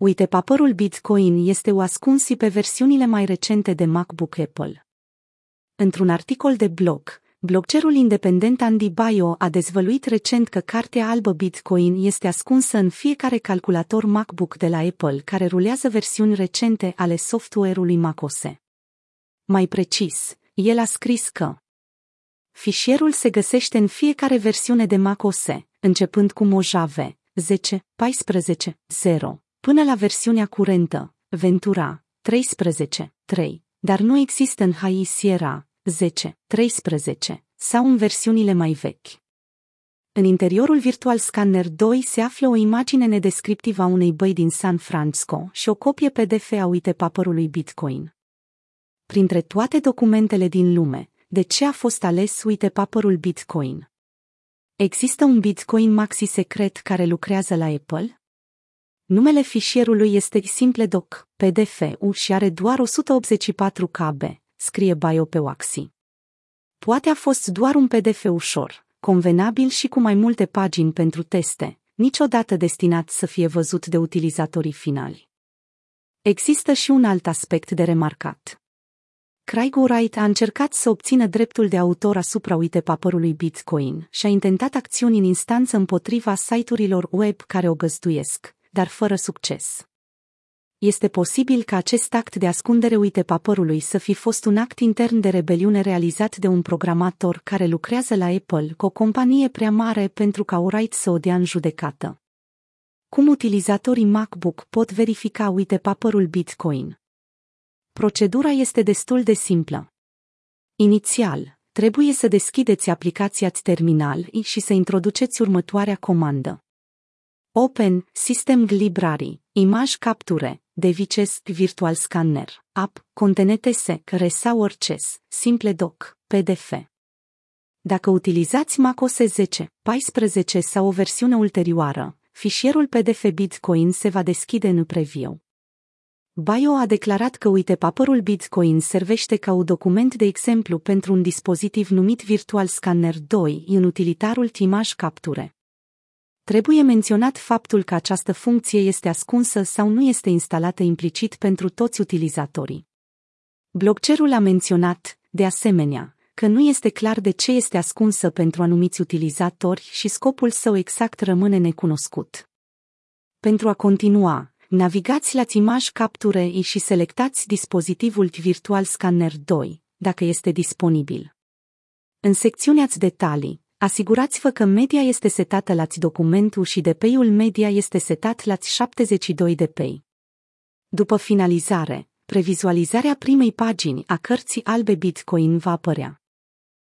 Whitepaper-ul Bitcoin este o ascunsipe pe versiunile mai recente de MacBook Apple. Într-un articol de blog, bloggerul independent Andy Baio a dezvăluit recent că cartea albă Bitcoin este ascunsă în fiecare calculator MacBook de la Apple care rulează versiuni recente ale software-ului macOS. Mai precis, el a scris că fișierul se găsește în fiecare versiune de macOS, începând cu Mojave 10.14.0, până la versiunea curentă, Ventura 13.3, dar nu există în High Sierra 10, 13, sau în versiunile mai vechi. În interiorul Virtual Scanner 2 se află o imagine nedescriptivă a unei băi din San Francisco și o copie PDF a Whitepaper-ului Bitcoin. Printre toate documentele din lume, de ce a fost ales Whitepaper-ul Bitcoin? Există un Bitcoin maxi secret care lucrează la Apple? Numele fișierului este simple doc, PDF-ul și are doar 184 KB. Scrie Baio pe Waxy. Poate a fost doar un PDF ușor, convenabil și cu mai multe pagini pentru teste, niciodată destinat să fie văzut de utilizatorii finali. Există și un alt aspect de remarcat. Craig Wright a încercat să obțină dreptul de autor asupra Whitepaper-ului Bitcoin și a intentat acțiuni în instanță împotriva site-urilor web care o găzduiesc, dar fără succes. Este posibil ca acest act de ascundere Whitepaper-ului să fi fost un act intern de rebeliune realizat de un programator care lucrează la Apple cu o companie prea mare pentru ca Wright să o dea în judecată. Cum utilizatorii MacBook pot verifica Whitepaper-ul Bitcoin? Procedura este destul de simplă. Inițial, trebuie să deschideți aplicația-ți terminal și să introduceți următoarea comandă. Open, System Library, Image Capture, Devices, Virtual Scanner, App, Contenetese, Resources, Simple Doc, PDF. Dacă utilizați macOS 10, 14 sau o versiune ulterioară, fișierul PDF Bitcoin se va deschide în preview. Baio a declarat că Whitepaper-ul Bitcoin servește ca un document de exemplu pentru un dispozitiv numit Virtual Scanner 2 în utilitarul Image Capture. Trebuie menționat faptul că această funcție este ascunsă sau nu este instalată implicit pentru toți utilizatorii. Bloggerul a menționat, de asemenea, că nu este clar de ce este ascunsă pentru anumiți utilizatori și scopul său exact rămâne necunoscut. Pentru a continua, navigați la Image Capture și selectați dispozitivul Virtual Scanner 2, dacă este disponibil. În secțiunea Detalii, asigurați-vă că media este setată la documentul și DPI-ul media este setat la 72 DPI. După finalizare, previzualizarea primei pagini a cărții albe Bitcoin va apărea.